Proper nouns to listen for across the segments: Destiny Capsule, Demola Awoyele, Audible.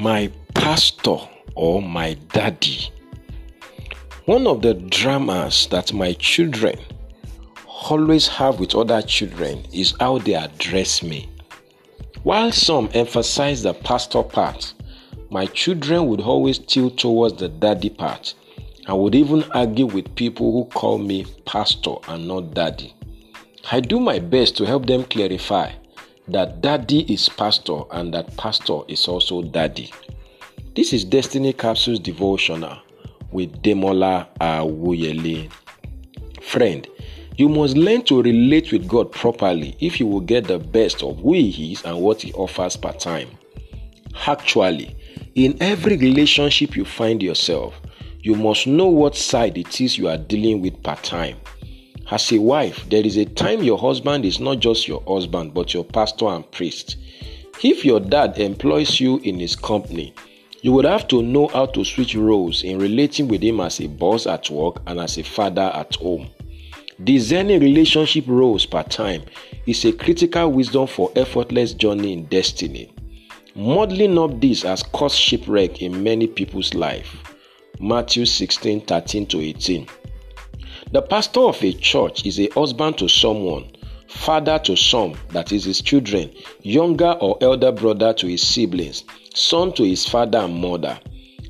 my pastor or my daddy. One of the dramas that my children always have with other children is how they address me. While some emphasize the pastor part, my children would always tilt towards the daddy part. I would even argue with people who call me pastor and not daddy. I do my best to help them clarify that daddy is pastor and that pastor is also daddy. This is Destiny Capsule's devotional with Demola Awoyele. Friend, you must learn to relate with God properly if you will get the best of who He is and what He offers per time. Actually, in every relationship you find yourself, you must know what side it is you are dealing with per time. As a wife, there is a time your husband is not just your husband, but your pastor and priest. If your dad employs you in his company, you would have to know how to switch roles in relating with him as a boss at work and as a father at home. Discerning relationship roles per time is a critical wisdom for effortless journey in destiny. Modeling up this has caused shipwreck in many people's life. Matthew 16:13-18. The pastor of a church is a husband to someone, father to some, that is his children, younger or elder brother to his siblings, son to his father and mother.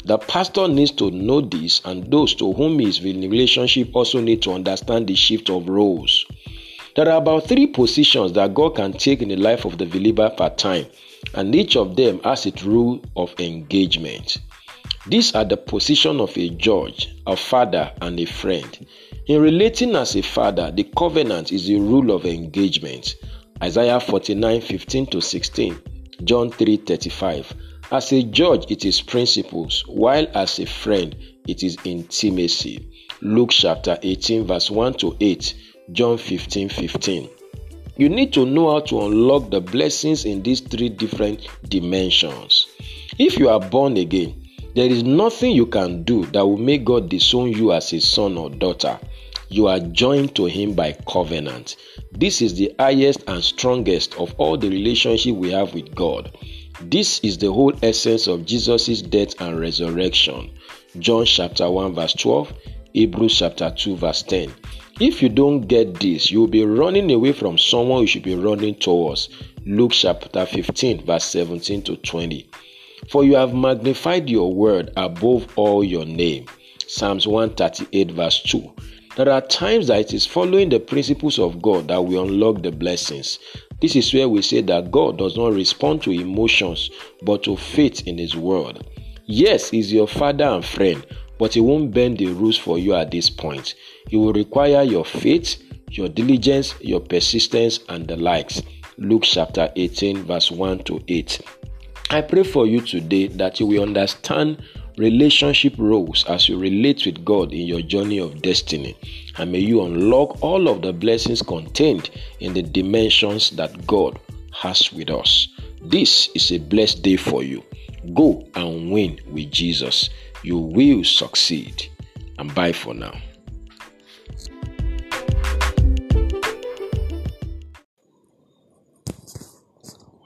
The pastor needs to know this, and those to whom he is in relationship also need to understand the shift of roles. There are about 3 positions that God can take in the life of the believer per time, and each of them has its rule of engagement. These are the position of a judge, a father, and a friend. In relating as a father, the covenant is the rule of engagement. Isaiah 49:15-16, John 3:35. As a judge, it is principles, while as a friend, it is intimacy. Luke chapter 18:1-8, John 15:15. You need to know how to unlock the blessings in these 3 different dimensions. If you are born again, there is nothing you can do that will make God disown you as his son or daughter. You are joined to him by covenant. This is the highest and strongest of all the relationship we have with God. This is the whole essence of Jesus' death and resurrection. John chapter 1:12, Hebrews chapter 2:10. If you don't get this, you will be running away from someone you should be running towards. Luke chapter 15:17-20. For you have magnified your word above all your name. Psalms 138:2. There are times that it is following the principles of God that we unlock the blessings. This is where we say that God does not respond to emotions, but to faith in his word. Yes, he's your father and friend, but he won't bend the rules for you at this point. He will require your faith, your diligence, your persistence, and the likes. Luke chapter 18:1-8. I pray for you today that you will understand relationship roles as you relate with God in your journey of destiny, and may you unlock all of the blessings contained in the dimensions that God has with us. This is a blessed day for you. Go and win with Jesus. You will succeed. And bye for now.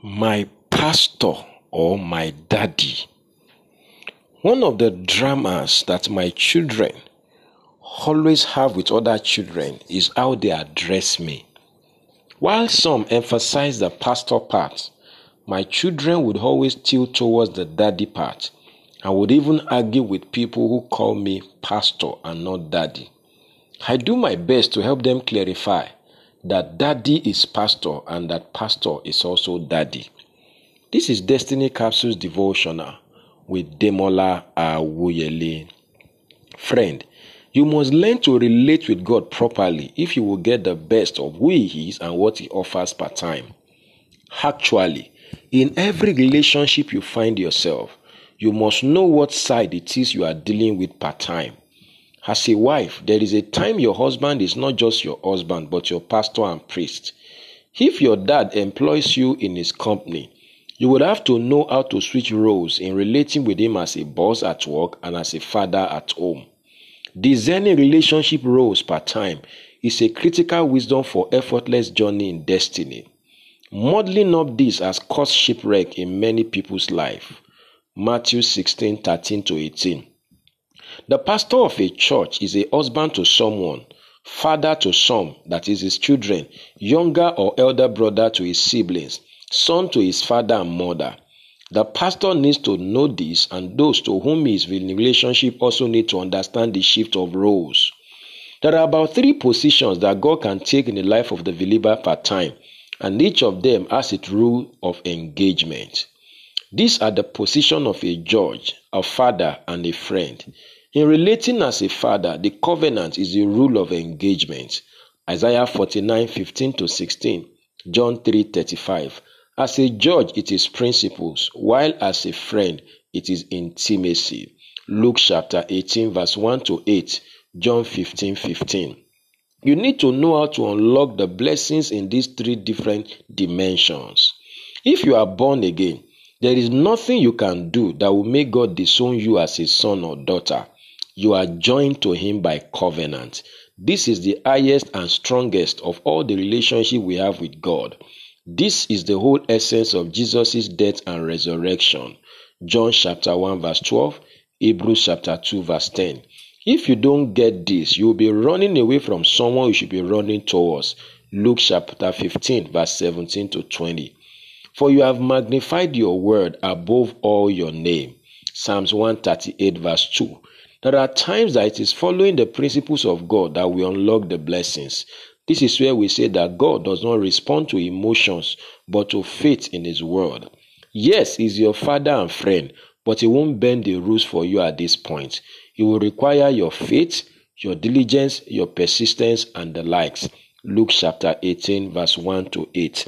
My pastor or my daddy. One of the dramas that my children always have with other children is how they address me. While some emphasize the pastor part, my children would always tilt towards the daddy part. I would even argue with people who call me pastor and not daddy. I do my best to help them clarify that daddy is pastor and that pastor is also daddy. This is Destiny Capsule's devotional with Demola Awoyele. Friend, you must learn to relate with God properly if you will get the best of who He is and what He offers per time. Actually, in every relationship you find yourself, you must know what side it is you are dealing with per time. As a wife, there is a time your husband is not just your husband, but your pastor and priest. If your dad employs you in his company, you would have to know how to switch roles in relating with him as a boss at work and as a father at home. Discerning relationship roles per time is a critical wisdom for effortless journey in destiny. Modeling up this has caused shipwreck in many people's life. Matthew 16:13-18. The pastor of a church is a husband to someone, father to some, that is his children, younger or elder brother to his siblings, son to his father and mother. The pastor needs to know this, and those to whom he is in relationship also need to understand the shift of roles. There are about 3 positions that God can take in the life of the believer per time, and each of them has its rule of engagement. These are the position of a judge, a father, and a friend. In relating as a father, the covenant is the rule of engagement. Isaiah 49:15-16, John 3:35. As a judge, it is principles, while as a friend, it is intimacy. Luke chapter 18:1-8, John 15:15. You need to know how to unlock the blessings in these 3 different dimensions. If you are born again, there is nothing you can do that will make God disown you as his son or daughter. You are joined to him by covenant. This is the highest and strongest of all the relationship we have with God. This is the whole essence of Jesus' death and resurrection. John chapter 1:12, Hebrews chapter 2:10. If you don't get this, you will be running away from someone you should be running towards. Luke chapter 15:17-20. For you have magnified your word above all your name. Psalms 138:2. There are times that it is following the principles of God that will unlock the blessings. This is where we say that God does not respond to emotions, but to faith in his word. Yes, he's your father and friend, but he won't bend the rules for you at this point. He will require your faith, your diligence, your persistence, and the likes. Luke chapter 18:1-8.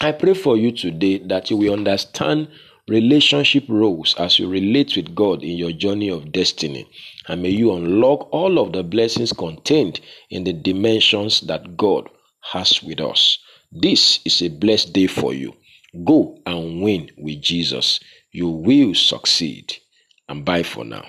I pray for you today that you will understand relationship roles as you relate with God in your journey of destiny. And may you unlock all of the blessings contained in the dimensions that God has with us. This is a blessed day for you. Go and win with Jesus. You will succeed. And bye for now.